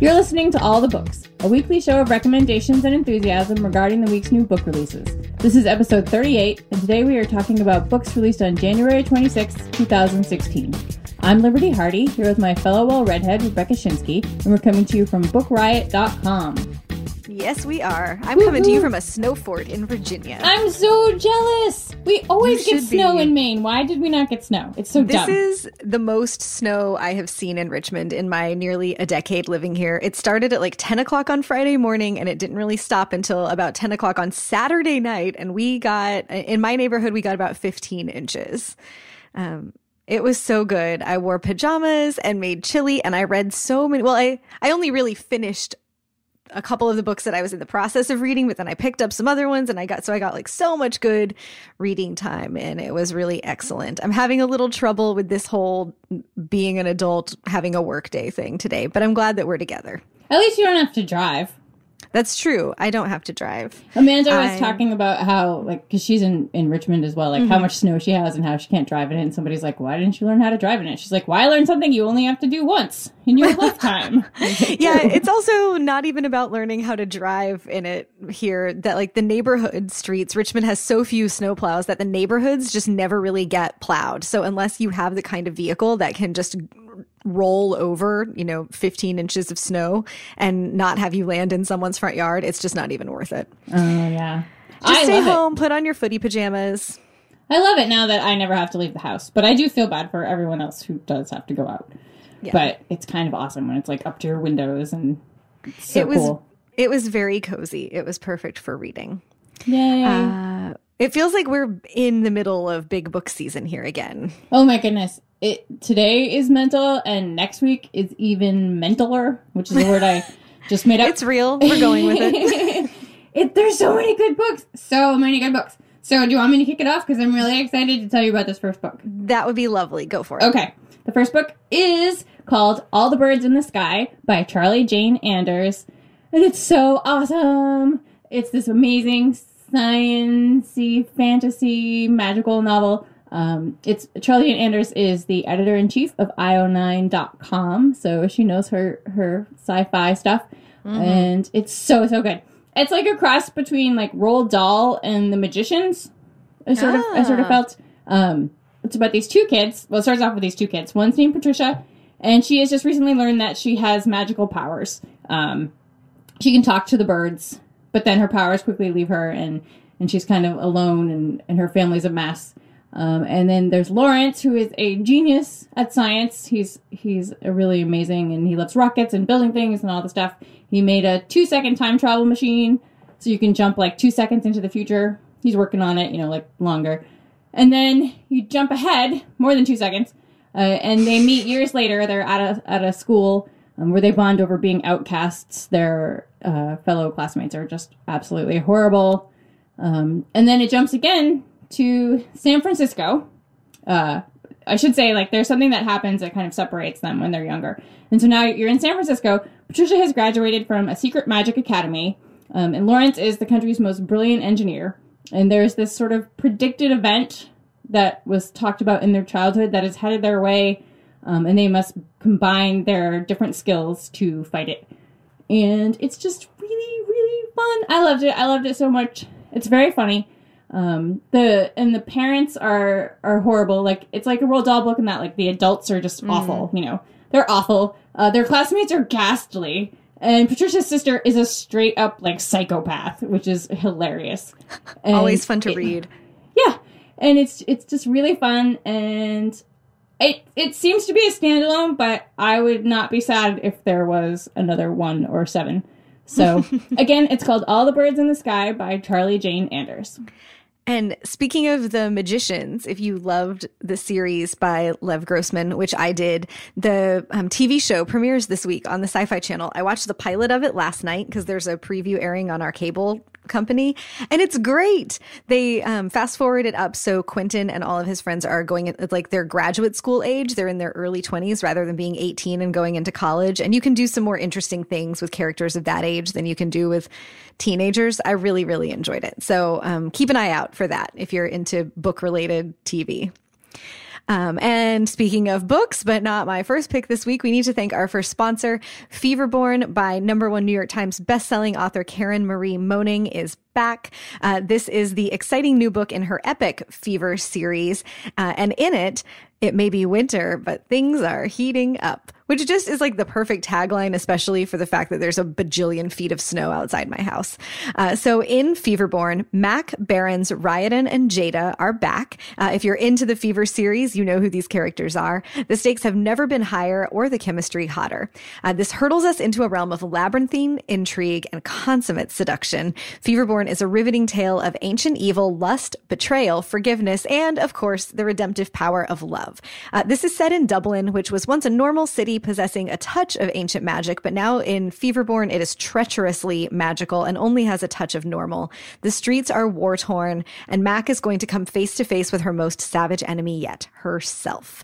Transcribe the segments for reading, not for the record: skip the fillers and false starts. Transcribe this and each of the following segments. You're listening to All the Books, a weekly show of recommendations and enthusiasm regarding the week's new book releases. This is episode 38, and today we are talking about books released on January 26, 2016. I'm Liberty Hardy, here with my fellow well-redhead, Rebecca Shinsky, and we're coming to you from bookriot.com. Yes, we are. I'm coming to you from a snow fort in Virginia. I'm so jealous. We always get snow in Maine. Why did we not get snow? It's so dumb. This is the most snow I have seen in Richmond in my nearly a decade living here. It started at like 10 o'clock on Friday morning, and it didn't really stop until about 10 o'clock on Saturday night. And we got, in my neighborhood, we got about 15 inches. It was so good. I wore pajamas and made chili, and I read so many. Well, I only really finished a couple of the books that I was in the process of reading, but then I picked up some other ones, and I got like so much good reading time, and it was really excellent. I'm having a little trouble with this whole being an adult, having a work day thing today, but I'm glad that we're together. At least you don't have to drive. That's true. I don't have to drive. Amanda was talking about how, like, because she's in Richmond as well, like how much snow she has and how she can't drive in it. And somebody's like, why didn't you learn how to drive in it? She's like, why learn something you only have to do once in your lifetime? Yeah, it's also not even about learning how to drive in it here. That, like, the neighborhood streets, Richmond has so few snow plows that the neighborhoods just never really get plowed. So unless you have the kind of vehicle that can just roll over, 15 inches of snow and not have you land in someone's front yard, it's just not even worth it. Oh, yeah. Just stay home, put on your footy pajamas. I love it now that I never have to leave the house, but I do feel bad for everyone else who does have to go out. Yeah. But it's kind of awesome when it's like up to your windows, and it's so cool. It was very cozy. It was perfect for reading. Yay. It feels like we're in the middle of big book season here again. Oh, my goodness. Today is mental, and next week is even mentaler, which is a word I just made up. It's real. We're going with it. There's so many good books. So many good books. So do you want me to kick it off? Because I'm really excited to tell you about this first book. That would be lovely. Go for it. Okay. The first book is called All the Birds in the Sky by Charlie Jane Anders. And it's so awesome. It's this amazing science-y, fantasy, magical novel. It's Charlie Jane Anders is the editor-in-chief of io9.com, so she knows her sci-fi stuff, and it's so good. It's like a cross between like Roald Dahl and The Magicians. I sort of felt. It's about these two kids. Well, it starts off with these two kids. One's named Patricia, and she has just recently learned that she has magical powers. She can talk to the birds, but then her powers quickly leave her, and she's kind of alone, and her family's a mess. And then there's Lawrence, who is a genius at science. He's a really amazing, and he loves rockets and building things and all the stuff. He made a 2-second time travel machine, so you can jump like 2 seconds into the future. He's working on it, like longer. And then you jump ahead more than 2 seconds, and they meet years later. They're at a school where they bond over being outcasts. Their fellow classmates are just absolutely horrible. And then it jumps again to San Francisco. I should say, like, there's something that happens that kind of separates them when they're younger. And so now you're in San Francisco. Patricia has graduated from a secret magic academy, and Lawrence is the country's most brilliant engineer. And there's this sort of predicted event that was talked about in their childhood that is headed their way, and they must combine their different skills to fight it. And it's just really, really fun. I loved it. I loved it so much. It's very funny. The parents are horrible. Like, it's like a Roald Dahl book in that, like, the adults are just awful, They're awful. Their classmates are ghastly. And Patricia's sister is a straight up, like, psychopath, which is hilarious. And always fun to read. Yeah. And it's just really fun, and it seems to be a standalone, but I would not be sad if there was another 1 or 7. So, again, it's called All the Birds in the Sky by Charlie Jane Anders. And speaking of The Magicians, if you loved the series by Lev Grossman, which I did, the TV show premieres this week on the Sci-Fi Channel. I watched the pilot of it last night because there's a preview airing on our cable company, and it's great. They fast forward it up. So Quentin and all of his friends are going at like their graduate school age. They're in their early 20s rather than being 18 and going into college. And you can do some more interesting things with characters of that age than you can do with teenagers. I really, really enjoyed it. So keep an eye out for that if you're into book-related TV. And speaking of books, but not my first pick this week, we need to thank our first sponsor. Feverborn by #1 New York Times bestselling author Karen Marie Moning is back. This is the exciting new book in her epic Fever series. And in it, it may be winter, but things are heating up, which just is like the perfect tagline, especially for the fact that there's a bajillion feet of snow outside my house. So in Feverborn, Mac, Barons, Riordan, and Jada are back. If you're into the Fever series, you know who these characters are. The stakes have never been higher or the chemistry hotter. This hurdles us into a realm of labyrinthine intrigue and consummate seduction. Feverborn is a riveting tale of ancient evil, lust, betrayal, forgiveness, and, of course, the redemptive power of love. This is set in Dublin, which was once a normal city possessing a touch of ancient magic, but now in Feverborn, it is treacherously magical and only has a touch of normal. The streets are war-torn, and Mac is going to come face-to-face with her most savage enemy yet, herself.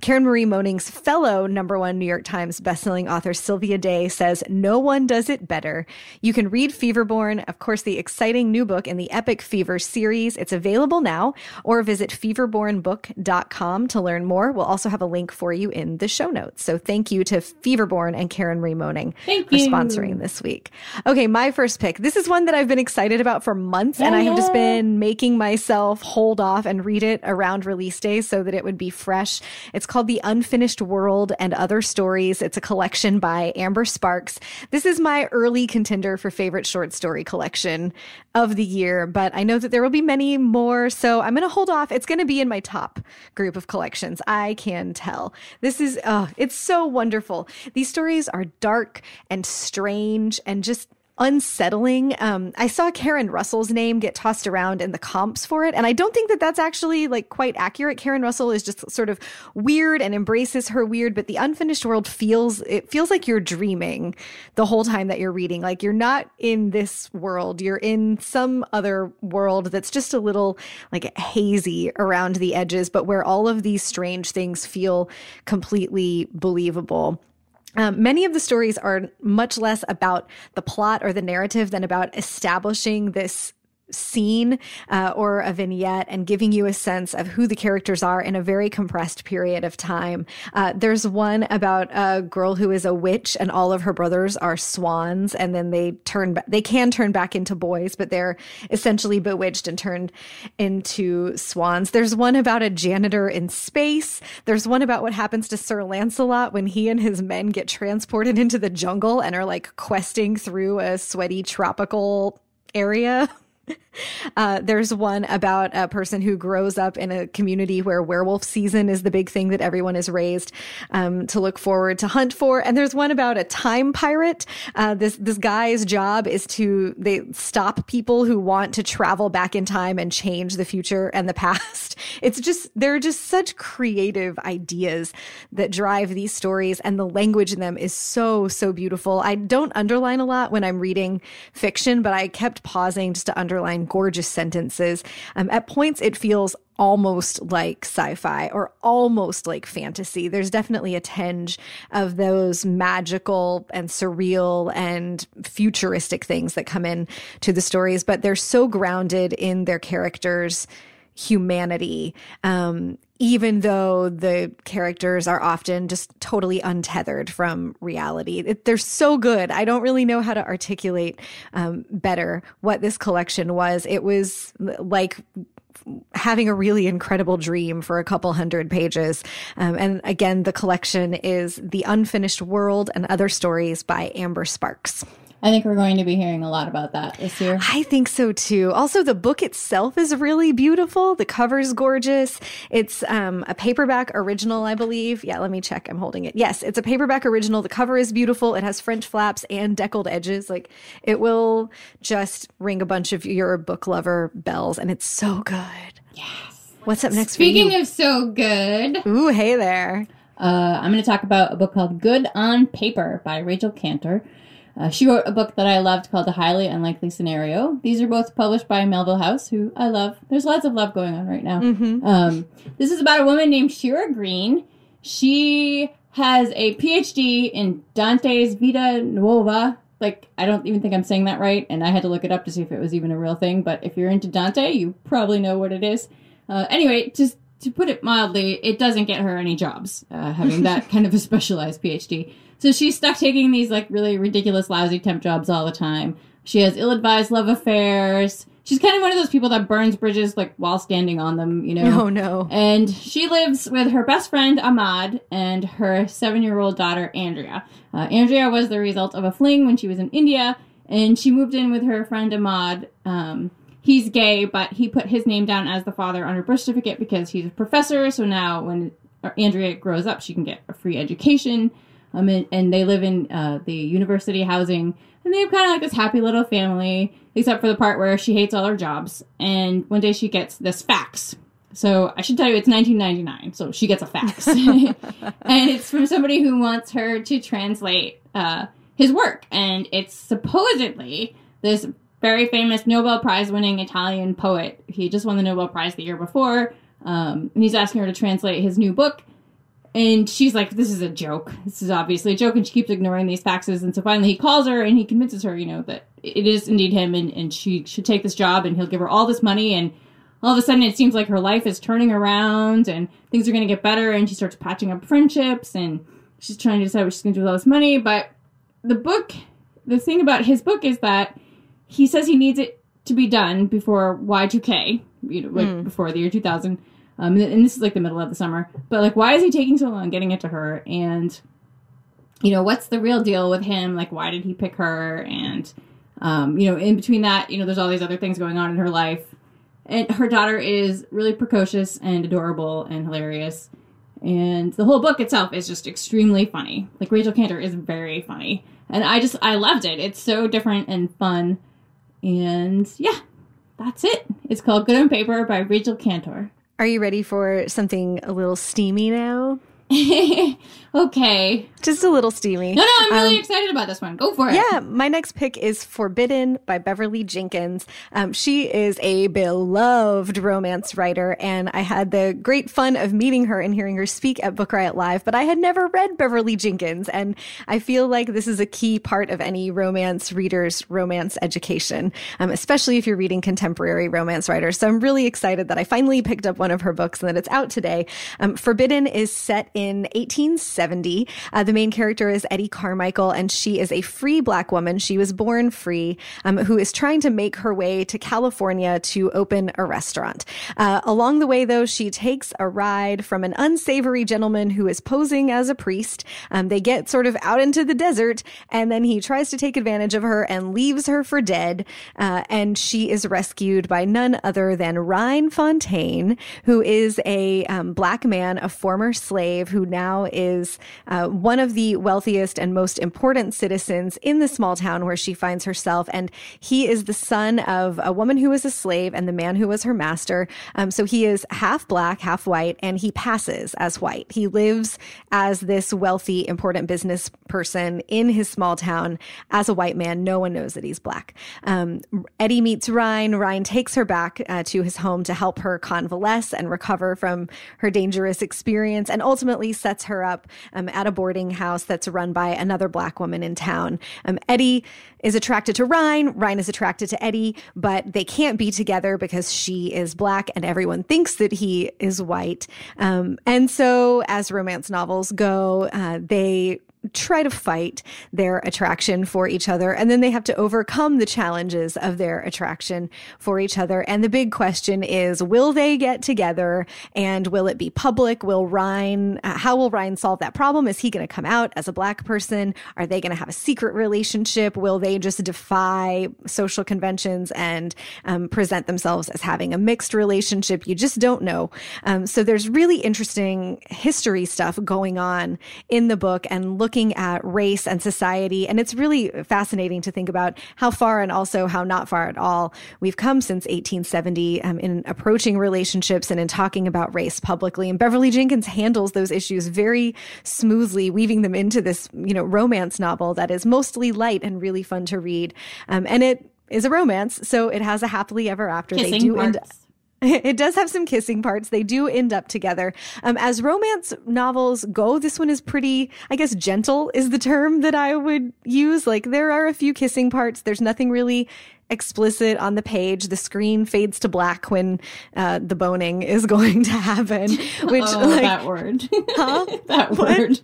Karen Marie Moning's fellow #1 New York Times bestselling author Sylvia Day says, "No one does it better." You can read Feverborn, of course, the exciting new book in the epic Fever series. It's available now, or visit feverbornbook.com to learn more. We'll also have a link for you in the show notes. So thank you to Feverborn and Karen Marie Moning for sponsoring this week. Okay, my first pick. This is one that I've been excited about for months, and I have just been making myself hold off and read it around release day so that it would be fresh. It's called The Unfinished World and Other Stories. It's a collection by Amber Sparks. This is my early contender for favorite short story collection of the year, but I know that there will be many more, so I'm going to hold off. It's going to be in my top group of collections, I can tell. This is, it's so wonderful. These stories are dark and strange and just unsettling. I saw Karen Russell's name get tossed around in the comps for it, and I don't think that that's actually like quite accurate. Karen Russell is just sort of weird and embraces her weird, but The Unfinished World feels like you're dreaming the whole time that you're reading. Like you're not in this world. You're in some other world that's just a little like hazy around the edges, but where all of these strange things feel completely believable. Many of the stories are much less about the plot or the narrative than about establishing this scene or a vignette and giving you a sense of who the characters are in a very compressed period of time. There's one about a girl who is a witch and all of her brothers are swans, and then they can turn back into boys, but they're essentially bewitched and turned into swans. There's one about a janitor in space. There's one about what happens to Sir Lancelot when he and his men get transported into the jungle and are like questing through a sweaty tropical area. There's one about a person who grows up in a community where werewolf season is the big thing that everyone is raised to look forward to, hunt for. And there's one about a time pirate. This guy's job is to stop people who want to travel back in time and change the future and the past. It's just, there are just such creative ideas that drive these stories, and the language in them is so, so beautiful. I don't underline a lot when I'm reading fiction, but I kept pausing just to underline gorgeous sentences. At points, it feels almost like sci-fi or almost like fantasy. There's definitely a tinge of those magical and surreal and futuristic things that come in to the stories, but they're so grounded in their characters' humanity, even though the characters are often just totally untethered from reality. They're so good. I don't really know how to articulate better what this collection was. It was like having a really incredible dream for a couple hundred pages. And again, the collection is The Unfinished World and Other Stories by Amber Sparks. I think we're going to be hearing a lot about that this year. I think so too. Also, the book itself is really beautiful. The cover's gorgeous. It's a paperback original, I believe. Yeah, let me check. I'm holding it. Yes, it's a paperback original. The cover is beautiful. It has French flaps and deckled edges. Like, it will just ring a bunch of your book lover bells, and it's so good. Yes. What's up next? Speaking of so good. Ooh, hey there. I'm going to talk about a book called Good on Paper by Rachel Cantor. She wrote a book that I loved called A Highly Unlikely Scenario. These are both published by Melville House, who I love. There's lots of love going on right now. Mm-hmm. This is about a woman named Shira Green. She has a PhD in Dante's Vita Nuova. Like, I don't even think I'm saying that right, and I had to look it up to see if it was even a real thing. But if you're into Dante, you probably know what it is. Anyway, just to put it mildly, it doesn't get her any jobs, having that kind of a specialized PhD. So she's stuck taking these, like, really ridiculous, lousy temp jobs all the time. She has ill-advised love affairs. She's kind of one of those people that burns bridges, like, while standing on them, you know? Oh, no. And she lives with her best friend, Ahmad, and her 7-year-old daughter, Andrea. Andrea was the result of a fling when she was in India, and she moved in with her friend, Ahmad. He's gay, but he put his name down as the father on her birth certificate because he's a professor. So now when Andrea grows up, she can get a free education. And they live in the university housing. And they have kind of like this happy little family, except for the part where she hates all her jobs. And one day she gets this fax. So I should tell you, it's 1999. So she gets a fax. And it's from somebody who wants her to translate his work. And it's supposedly this very famous Nobel Prize-winning Italian poet. He just won the Nobel Prize the year before, and he's asking her to translate his new book. And she's like, this is a joke. This is obviously a joke, and she keeps ignoring these faxes. And so finally he calls her, and he convinces her, you know, that it is indeed him, and she should take this job, and he'll give her all this money. And all of a sudden it seems like her life is turning around, and things are going to get better, and she starts patching up friendships, and she's trying to decide what she's going to do with all this money. But the thing about his book is that he says he needs it to be done before Y2K, you know, like before the year 2000. And this is like the middle of the summer. But like, why is he taking so long getting it to her? And, you know, what's the real deal with him? Like, why did he pick her? And, you know, in between that, you know, there's all these other things going on in her life. And her daughter is really precocious and adorable and hilarious. And the whole book itself is just extremely funny. Like, Rachel Cantor is very funny. And I loved it. It's so different and fun. And yeah, that's it. It's called Good on Paper by Rachel Cantor. Are you ready for something a little steamy now? Okay. Just a little steamy. No, I'm really excited about this one. Go for it. Yeah, my next pick is Forbidden by Beverly Jenkins. She is a beloved romance writer, and I had the great fun of meeting her and hearing her speak at Book Riot Live, but I had never read Beverly Jenkins, and I feel like this is a key part of any romance reader's romance education, especially if you're reading contemporary romance writers. So I'm really excited that I finally picked up one of her books and that it's out today. Forbidden is set in 1870. The main character is Eddie Carmichael, and she is a free Black woman. She was born free, who is trying to make her way to California to open a restaurant. Along the way, though, she takes a ride from an unsavory gentleman who is posing as a priest. They get sort of out into the desert, and then he tries to take advantage of her and leaves her for dead. And she is rescued by none other than Rhine Fontaine, who is a Black man, a former slave, who now is one of the wealthiest and most important citizens in the small town where she finds herself. And he is the son of a woman who was a slave and the man who was her master. So he is half Black, half white, and he passes as white. He lives as this wealthy, important business person in his small town as a white man. No one knows that he's Black. Eddie meets Rhine. Rhine takes her back to his home to help her convalesce and recover from her dangerous experience, and ultimately sets her up at a boarding house that's run by another Black woman in town. Eddie is attracted to Rhine. Rhine is attracted to Eddie, but they can't be together because she is Black and everyone thinks that he is white. And so as romance novels go, they try to fight their attraction for each other, and then they have to overcome the challenges of their attraction for each other. And the big question is, will they get together, and will it be public? Will Ryan, how will Ryan solve that problem? Is he going to come out as a black person? Are they going to have a secret relationship? Will they just defy social conventions and present themselves as having a mixed relationship? You just don't know. So there's really interesting history stuff going on in the book and looking at race and society. And it's really fascinating to think about how far and also how not far at all we've come since 1870 in approaching relationships and in talking about race publicly. And Beverly Jenkins handles those issues very smoothly, weaving them into this, you know, romance novel that is mostly light and really fun to read. And it is a romance, so it has a happily ever after. It does have some kissing parts. They do end up together. As romance novels go, this one is pretty, I guess, gentle is the term that I would use. Like, there are a few kissing parts. There's nothing really explicit on the page. The screen fades to black when the boning is going to happen. Which, oh, like, that word. Huh? That word.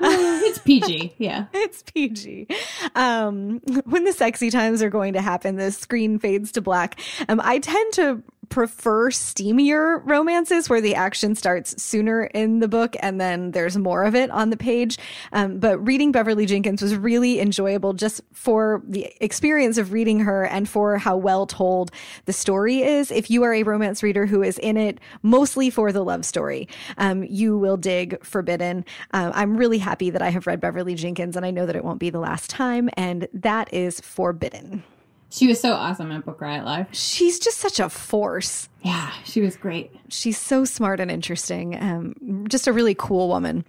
It's PG. Yeah. It's PG. When the sexy times are going to happen, the screen fades to black. I tend to prefer steamier romances where the action starts sooner in the book and then there's more of it on the page. But reading Beverly Jenkins was really enjoyable just for the experience of reading her and for how well told the story is. If you are a romance reader who is in it mostly for the love story, you will dig Forbidden. I'm really happy that I have read Beverly Jenkins, and I know that it won't be the last time, and that is Forbidden. She was so awesome at Book Riot Live. She's just such a force. Yeah, she was great. She's so smart and interesting. Just a really cool woman.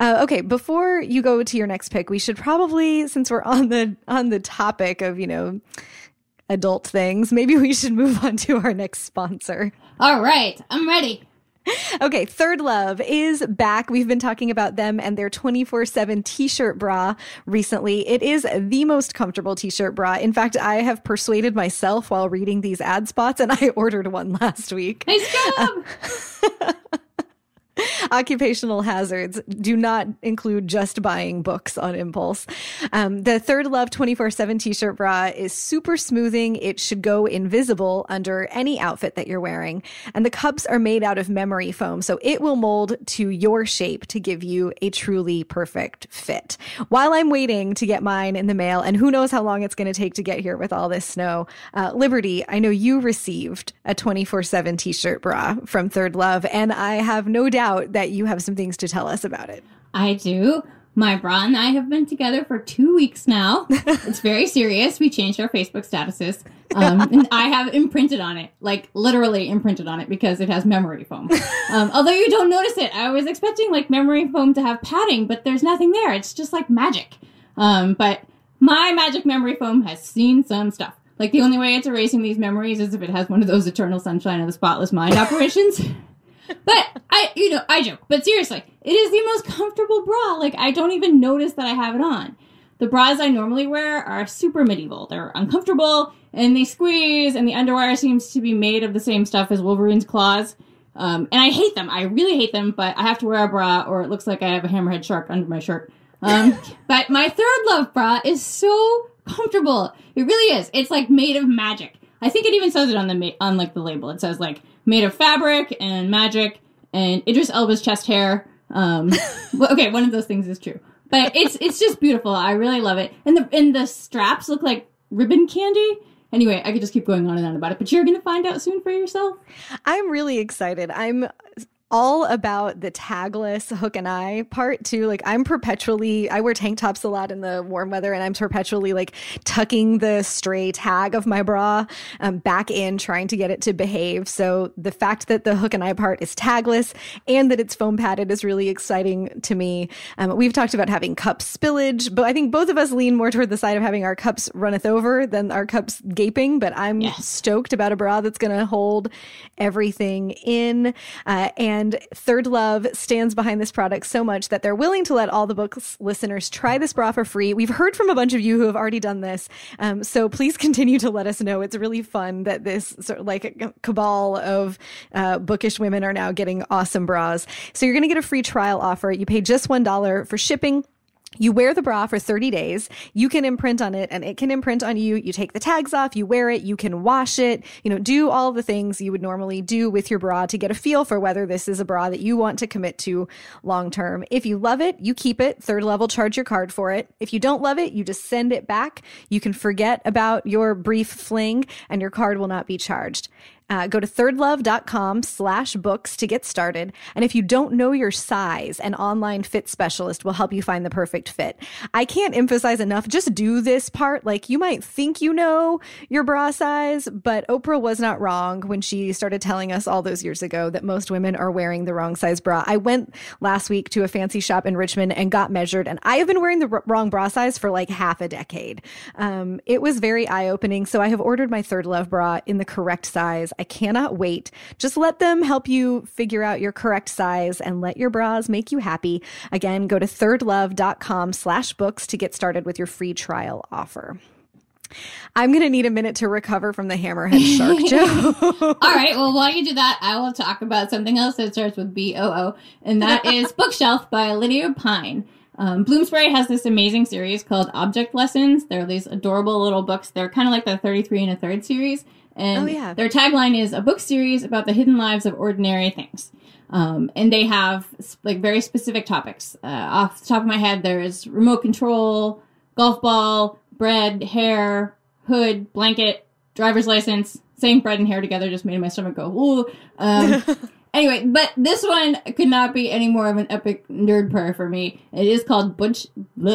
Okay, before you go to your next pick, we should probably, since we're on the topic of, you know, adult things, maybe we should move on to our next sponsor. All right, I'm ready. Okay, Third Love is back. We've been talking about them and their 24/7 t-shirt bra recently. It is the most comfortable t-shirt bra. In fact, I have persuaded myself while reading these ad spots, and I ordered one last week. Nice job! Occupational hazards do not include just buying books on impulse. The Third Love 24/7 t-shirt bra is super smoothing. It should go invisible under any outfit that you're wearing. And the cups are made out of memory foam, so it will mold to your shape to give you a truly perfect fit. While I'm waiting to get mine in the mail, and who knows how long it's going to take to get here with all this snow, Liberty, I know you received a 24/7 t-shirt bra from Third Love, and I have no doubt that you have some things to tell us about it. I do. My bra and I have been together for 2 weeks now. It's very serious. We changed our Facebook statuses. And I have imprinted on it, like literally imprinted on it, because it has memory foam. Although you don't notice it. I was expecting like memory foam to have padding, but there's nothing there. It's just like magic. But my magic memory foam has seen some stuff. Like, the only way it's erasing these memories is if it has one of those eternal sunshine of the spotless mind operations. But I joke, but seriously, it is the most comfortable bra. Like, I don't even notice that I have it on. The bras I normally wear are super medieval. They're uncomfortable and they squeeze, and the underwear seems to be made of the same stuff as Wolverine's claws. And I hate them. I really hate them, but I have to wear a bra or it looks like I have a hammerhead shark under my shirt. But my Third Love bra is so comfortable. It really is. It's like made of magic. I think it even says it on like the label. It says like made of fabric and magic and Idris Elba's chest hair. Okay, one of those things is true, but it's just beautiful. I really love it, and the straps look like ribbon candy. Anyway, I could just keep going on and on about it, but you're gonna find out soon for yourself. I'm really excited. I'm all about the tagless hook and eye part too. Like, I wear tank tops a lot in the warm weather, and I'm perpetually like tucking the stray tag of my bra back in, trying to get it to behave. So the fact that the hook and eye part is tagless and that it's foam padded is really exciting to me. We've talked about having cup spillage, but I think both of us lean more toward the side of having our cups runneth over than our cups gaping. But I'm stoked about a bra that's going to hold everything in, and And Third Love stands behind this product so much that they're willing to let All the Books listeners try this bra for free. We've heard from a bunch of you who have already done this. So please continue to let us know. It's really fun that this sort of like a cabal of bookish women are now getting awesome bras. So you're going to get a free trial offer. You pay just $1 for shipping. You wear the bra for 30 days. You can imprint on it and it can imprint on you. You take the tags off, you wear it, you can wash it, you know, do all the things you would normally do with your bra to get a feel for whether this is a bra that you want to commit to long term. If you love it, you keep it. Third Love will charge your card for it. If you don't love it, you just send it back. You can forget about your brief fling and your card will not be charged. Go to thirdlove.com/books to get started. And if you don't know your size, an online fit specialist will help you find the perfect fit. I can't emphasize enough, just do this part. Like, you might think you know your bra size, but Oprah was not wrong when she started telling us all those years ago that most women are wearing the wrong size bra. I went last week to a fancy shop in Richmond and got measured, and I have been wearing the wrong bra size for like half a decade. It was very eye-opening. So I have ordered my Third Love bra in the correct size. I cannot wait. Just let them help you figure out your correct size and let your bras make you happy. Again, go to thirdlove.com/books to get started with your free trial offer. I'm going to need a minute to recover from the hammerhead shark joke. All right. Well, while you do that, I will talk about something else that starts with B-O-O, and that is Bookshelf by Lydia Pyne. Bloomsbury has this amazing series called Object Lessons. They're these adorable little books. They're kind of like the 33 and a third series. And their tagline is a book series about the hidden lives of ordinary things. And they have like very specific topics. Off the top of my head, there is remote control, golf ball, bread, hair, hood, blanket, driver's license. Saying bread and hair together just made my stomach go, ooh. Anyway, but this one could not be any more of an epic nerd prayer for me. It is called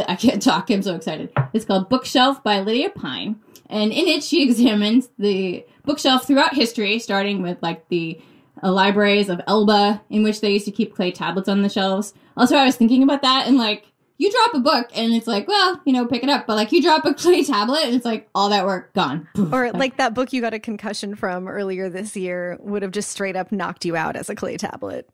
I can't talk. I'm so excited. It's called Bookshelf by Lydia Pyne. And in it, she examines the bookshelf throughout history, starting with like the libraries of Elba, in which they used to keep clay tablets on the shelves. Also, I was thinking about that, and like, you drop a book and it's like, well, you know, pick it up. But like, you drop a clay tablet and it's like all that work gone. Or like that book you got a concussion from earlier this year would have just straight up knocked you out as a clay tablet.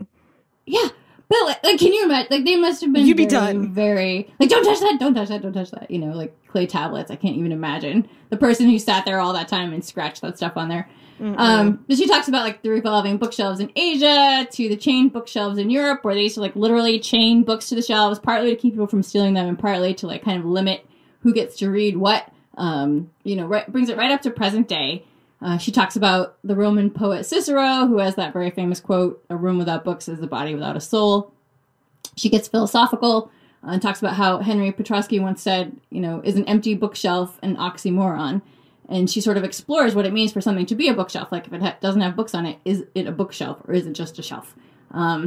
Yeah. But like, can you imagine? Like, they must have been very, like, don't touch that. You know, like clay tablets. I can't even imagine the person who sat there all that time and scratched that stuff on there. Mm-hmm. But she talks about like the revolving bookshelves in Asia to the chained bookshelves in Europe, where they used to like literally chain books to the shelves, partly to keep people from stealing them and partly to like kind of limit who gets to read what. You know, brings it right up to present day. She talks about the Roman poet Cicero, who has that very famous quote, "A room without books is a body without a soul." She gets philosophical and talks about how Henry Petrosky once said, you know, is an empty bookshelf an oxymoron? And she sort of explores what it means for something to be a bookshelf. Like, if it doesn't have books on it, is it a bookshelf or is it just a shelf?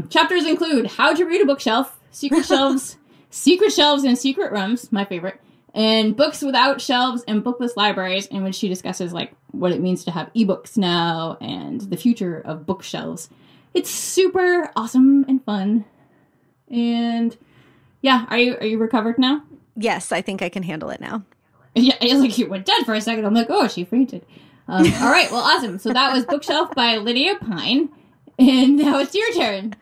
Chapters include how to read a bookshelf, secret shelves, secret shelves and secret rooms, my favorite, and books without shelves and bookless libraries, in which she discusses like what it means to have ebooks now and the future of bookshelves. It's super awesome and fun. And yeah, are you recovered now? Yes, I think I can handle it now. Yeah, it's like you went dead for a second. I'm like, oh, she fainted. All right, well, awesome. So that was Bookshelf by Lydia Pyne. And now it's your turn.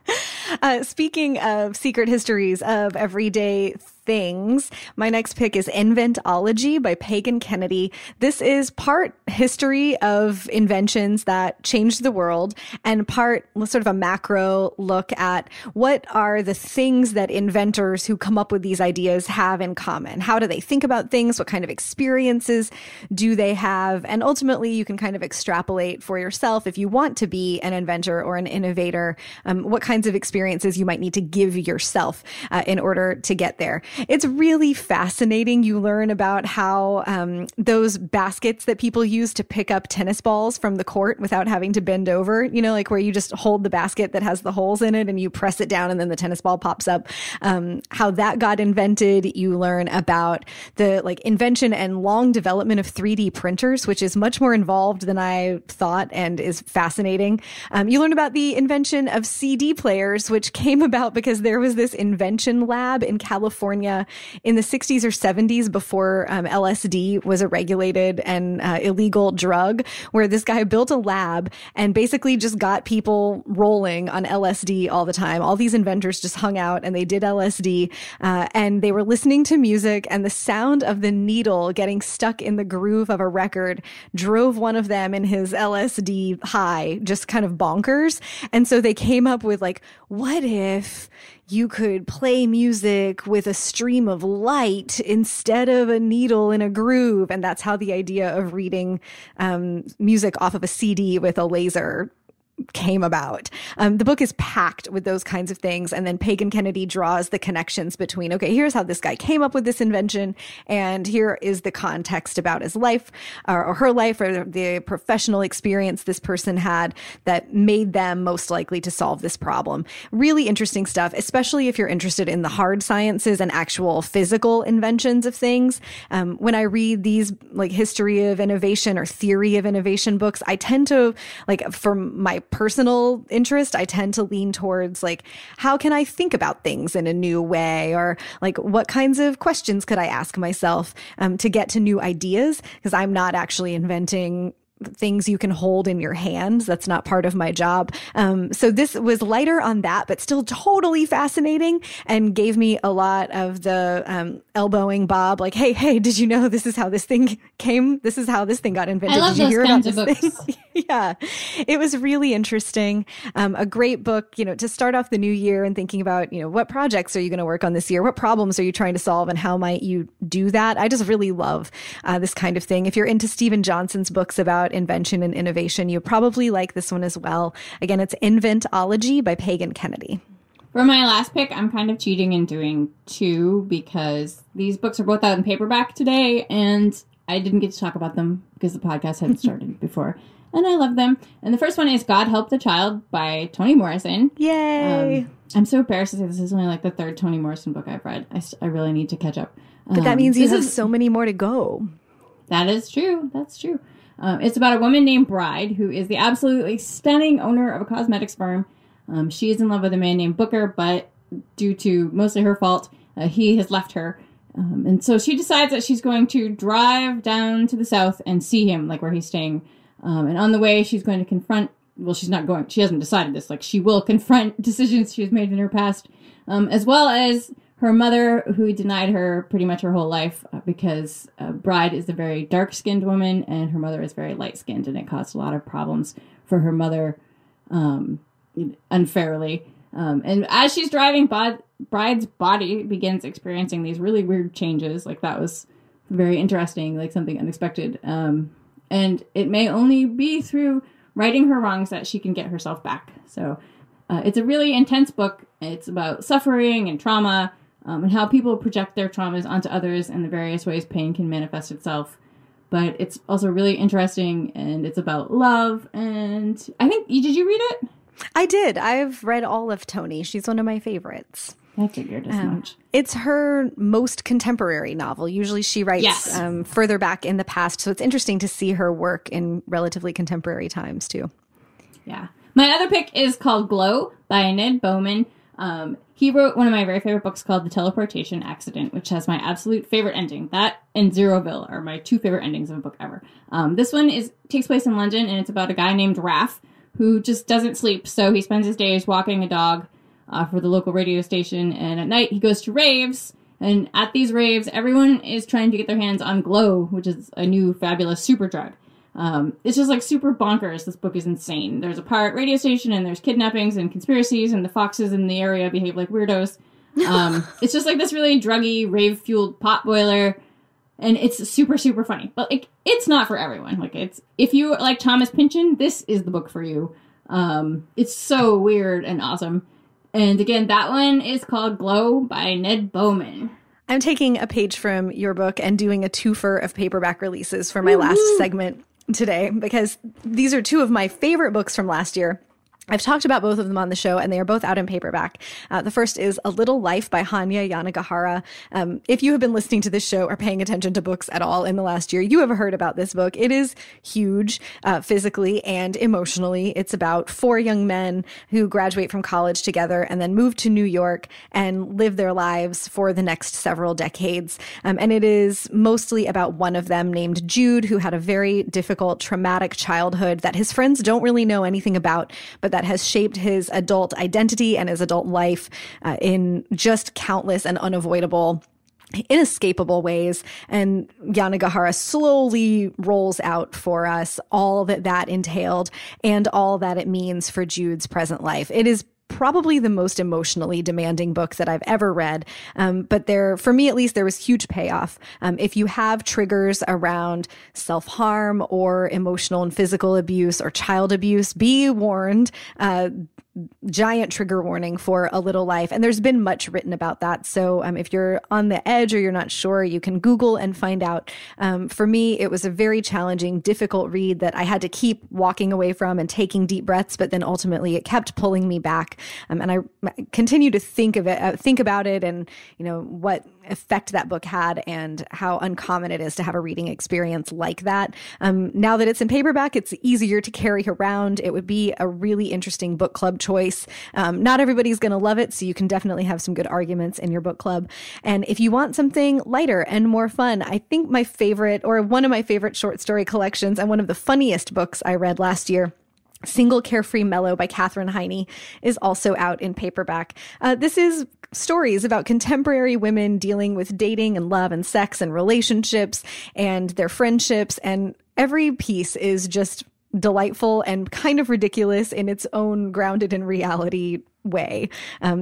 Speaking of secret histories of everyday things, my next pick is Inventology by Pagan Kennedy. This is part history of inventions that changed the world and part sort of a macro look at what are the things that inventors who come up with these ideas have in common. How do they think about things? What kind of experiences do they have? And ultimately, you can kind of extrapolate for yourself if you want to be an inventor or an innovator, what kinds of experiences you might need to give yourself in order to get there. It's really fascinating. You learn about how those baskets that people use to pick up tennis balls from the court without having to bend over, you know, like where you just hold the basket that has the holes in it and you press it down and then the tennis ball pops up, how that got invented. You learn about the like invention and long development of 3D printers, which is much more involved than I thought and is fascinating. You learn about the invention of CD players, which came about because there was this invention lab in California California in the 60s or 70s before LSD was a regulated and illegal drug, where this guy built a lab and basically just got people rolling on LSD all the time. All these inventors just hung out and they did LSD and they were listening to music, and the sound of the needle getting stuck in the groove of a record drove one of them in his LSD high just kind of bonkers. And so they came up with like, what if you could play music with a stream of light instead of a needle in a groove? And that's how the idea of reading music off of a CD with a laser came about. The book is packed with those kinds of things. And then Pagan Kennedy draws the connections between, okay, here's how this guy came up with this invention, and here is the context about his life or her life or the professional experience this person had that made them most likely to solve this problem. Really interesting stuff, especially if you're interested in the hard sciences and actual physical inventions of things. When I read these like history of innovation or theory of innovation books, I tend to, like, for my personal interest, I tend to lean towards like, how can I think about things in a new way? Or like, what kinds of questions could I ask myself to get to new ideas? Because I'm not actually inventing things you can hold in your hands. That's not part of my job. So this was lighter on that, but still totally fascinating, and gave me a lot of the elbowing Bob, like, hey, did you know this is how this thing came? This is how this thing got invented. I love did you those kinds of books. Yeah, it was really interesting. A great book, you know, to start off the new year and thinking about, you know, what projects are you going to work on this year? What problems are you trying to solve, and how might you do that? I just really love this kind of thing. If you're into Stephen Johnson's books about invention and innovation, you probably like this one as well. Again, it's Inventology by Pagan Kennedy. For my last pick, I'm kind of cheating and doing two, because these books are both out in paperback today, and I didn't get to talk about them because the podcast hadn't started before, and I love them. And the first one is God Help the Child by Toni Morrison. Yay! I'm so embarrassed to say this is only like the third Toni Morrison book I've read. I really need to catch up. But that means you have so many more to go. That is true. That's true. It's about a woman named Bride, who is the absolutely stunning owner of a cosmetics firm. She is in love with a man named Booker, but due to mostly her fault, he has left her. And so she decides that she's going to drive down to the south and see him, like where he's staying. And on the way, she's going to confront, well, she's not going, she hasn't decided this, like she will confront decisions she's made in her past, as well as her mother, who denied her pretty much her whole life, because Bride is a very dark-skinned woman and her mother is very light-skinned, and it caused a lot of problems for her mother unfairly. And as she's driving, Bride's body begins experiencing these really weird changes. Like, that was very interesting, like something unexpected. And it may only be through righting her wrongs that she can get herself back. So it's a really intense book. It's about suffering and trauma. And how people project their traumas onto others and the various ways pain can manifest itself. But it's also really interesting, and it's about love. And I think, did you read it? I did. I've read all of Toni. She's one of my favorites. I figured as much. It's her most contemporary novel. Usually she writes further back in the past. So it's interesting to see her work in relatively contemporary times too. Yeah. My other pick is called Glow by Ned Bowman. He wrote one of my very favorite books called The Teleportation Accident, which has my absolute favorite ending. That and Zeroville are my two favorite endings of a book ever. This one takes place in London, and it's about a guy named Raph who just doesn't sleep. So he spends his days walking a dog for the local radio station, and at night he goes to raves. And at these raves, everyone is trying to get their hands on Glow, which is a new fabulous super drug. It's just like super bonkers. This book is insane. There's a pirate radio station, and there's kidnappings and conspiracies, and the foxes in the area behave like weirdos. It's just like this really druggy, rave-fueled potboiler, and it's super, super funny. But like, it's not for everyone. Like, it's, if you like Thomas Pynchon, this is the book for you. It's so weird and awesome. And again, that one is called Glow by Ned Bowman. I'm taking a page from your book and doing a twofer of paperback releases for my last segment today, because these are two of my favorite books from last year. I've talked about both of them on the show, and they are both out in paperback. The first is A Little Life by Hanya Yanagihara. If you have been listening to this show or paying attention to books at all in the last year, you have heard about this book. It is huge physically and emotionally. It's about four young men who graduate from college together and then move to New York and live their lives for the next several decades. And it is mostly about one of them named Jude, who had a very difficult, traumatic childhood that his friends don't really know anything about, but that has shaped his adult identity and his adult life in just countless and unavoidable, inescapable ways. And Yanagihara slowly rolls out for us all that that entailed and all that it means for Jude's present life. It is probably the most emotionally demanding book that I've ever read. But there, for me at least, there was huge payoff. If you have triggers around self-harm or emotional and physical abuse or child abuse, be warned. Giant trigger warning for A Little Life. And there's been much written about that. So if you're on the edge or you're not sure, you can Google and find out. For me, it was a very challenging, difficult read that I had to keep walking away from and taking deep breaths, but then ultimately it kept pulling me back. And I continue to think about it and, you know, what effect that book had and how uncommon it is to have a reading experience like that. Now that it's in paperback, it's easier to carry around. It would be a really interesting book club choice. Not everybody's going to love it, so you can definitely have some good arguments in your book club. And if you want something lighter and more fun, I think my favorite, or one of my favorite short story collections and one of the funniest books I read last year, Single Carefree Mellow by Katherine Heine, is also out in paperback. This is stories about contemporary women dealing with dating and love and sex and relationships and their friendships. And every piece is just delightful and kind of ridiculous in its own grounded in reality way.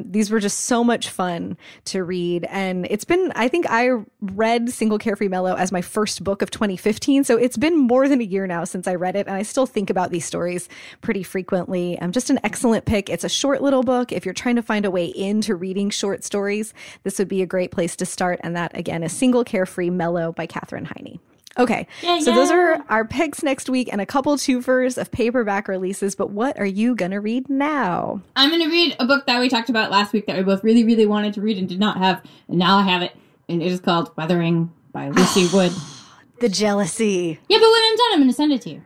These were just so much fun to read. And it's been, I think I read Single Carefree Mellow as my first book of 2015. So it's been more than a year now since I read it. And I still think about these stories pretty frequently. Just an excellent pick. It's a short little book. If you're trying to find a way into reading short stories, this would be a great place to start. And that again is Single Carefree Mellow by Katherine Heine. Okay, yeah, so those are our picks next week and a couple twofers of paperback releases, but what are you going to read now? I'm going to read a book that we talked about last week that we both really, really wanted to read and did not have, and now I have it, and it is called Weathering by Lucy Wood. The jealousy. Yeah, but when I'm done, I'm going to send it to you.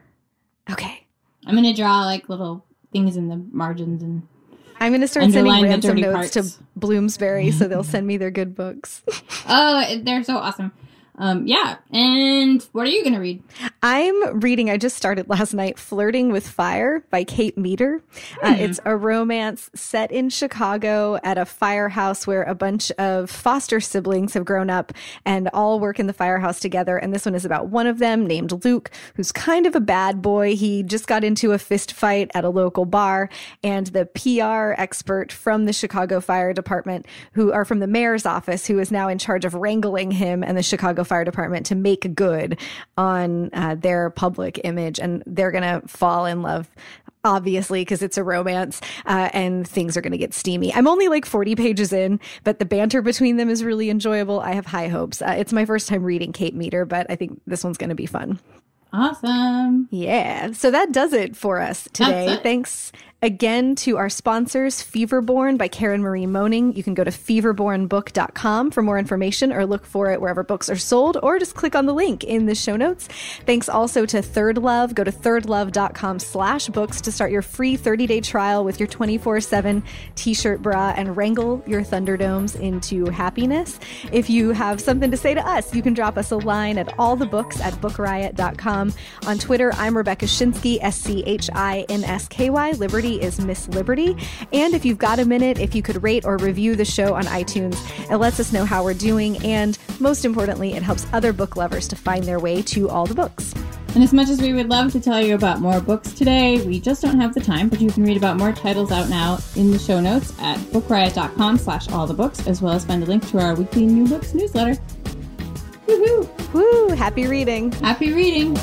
Okay. I'm going to draw, like, little things in the margins and I'm going to start sending ransom notes to Bloomsbury so they'll send me their good books. Oh, they're so awesome. Yeah. And what are you going to read? I'm reading, I just started last night, Flirting with Fire by Kate Meader. It's a romance set in Chicago at a firehouse where a bunch of foster siblings have grown up and all work in the firehouse together. And this one is about one of them named Luke, who's kind of a bad boy. He just got into a fist fight at a local bar, and the PR expert from the Chicago Fire Department, who are from the mayor's office, who is now in charge of wrangling him and the Chicago Fire Department to make good on their public image, and they're gonna fall in love, obviously, because it's a romance, and things are gonna get steamy. I'm only like 40 pages in, but the banter between them is really enjoyable. I have high hopes. It's my first time reading Kate Meader, but I think this one's gonna be fun. Awesome. Yeah. So that does it for us today. Thanks again to our sponsors, Feverborn by Karen Marie Moning. You can go to feverbornbook.com for more information or look for it wherever books are sold, or just click on the link in the show notes. Thanks also to Third Love. Go to thirdlove.com/books to start your free 30-day trial with your 24/7 t-shirt, bra, and wrangle your Thunderdomes into happiness. If you have something to say to us, you can drop us a line at allthebooks@bookriot.com. On Twitter, I'm Rebecca Shinsky, SCHINSKY. Liberty is Miss Liberty. And if you've got a minute, if you could rate or review the show on iTunes, it lets us know how we're doing. And most importantly, it helps other book lovers to find their way to all the books. And as much as we would love to tell you about more books today, we just don't have the time, but you can read about more titles out now in the show notes at bookriot.com/allthebooks, as well as find a link to our weekly New Books newsletter. Woohoo! Woo! Happy reading. Happy reading.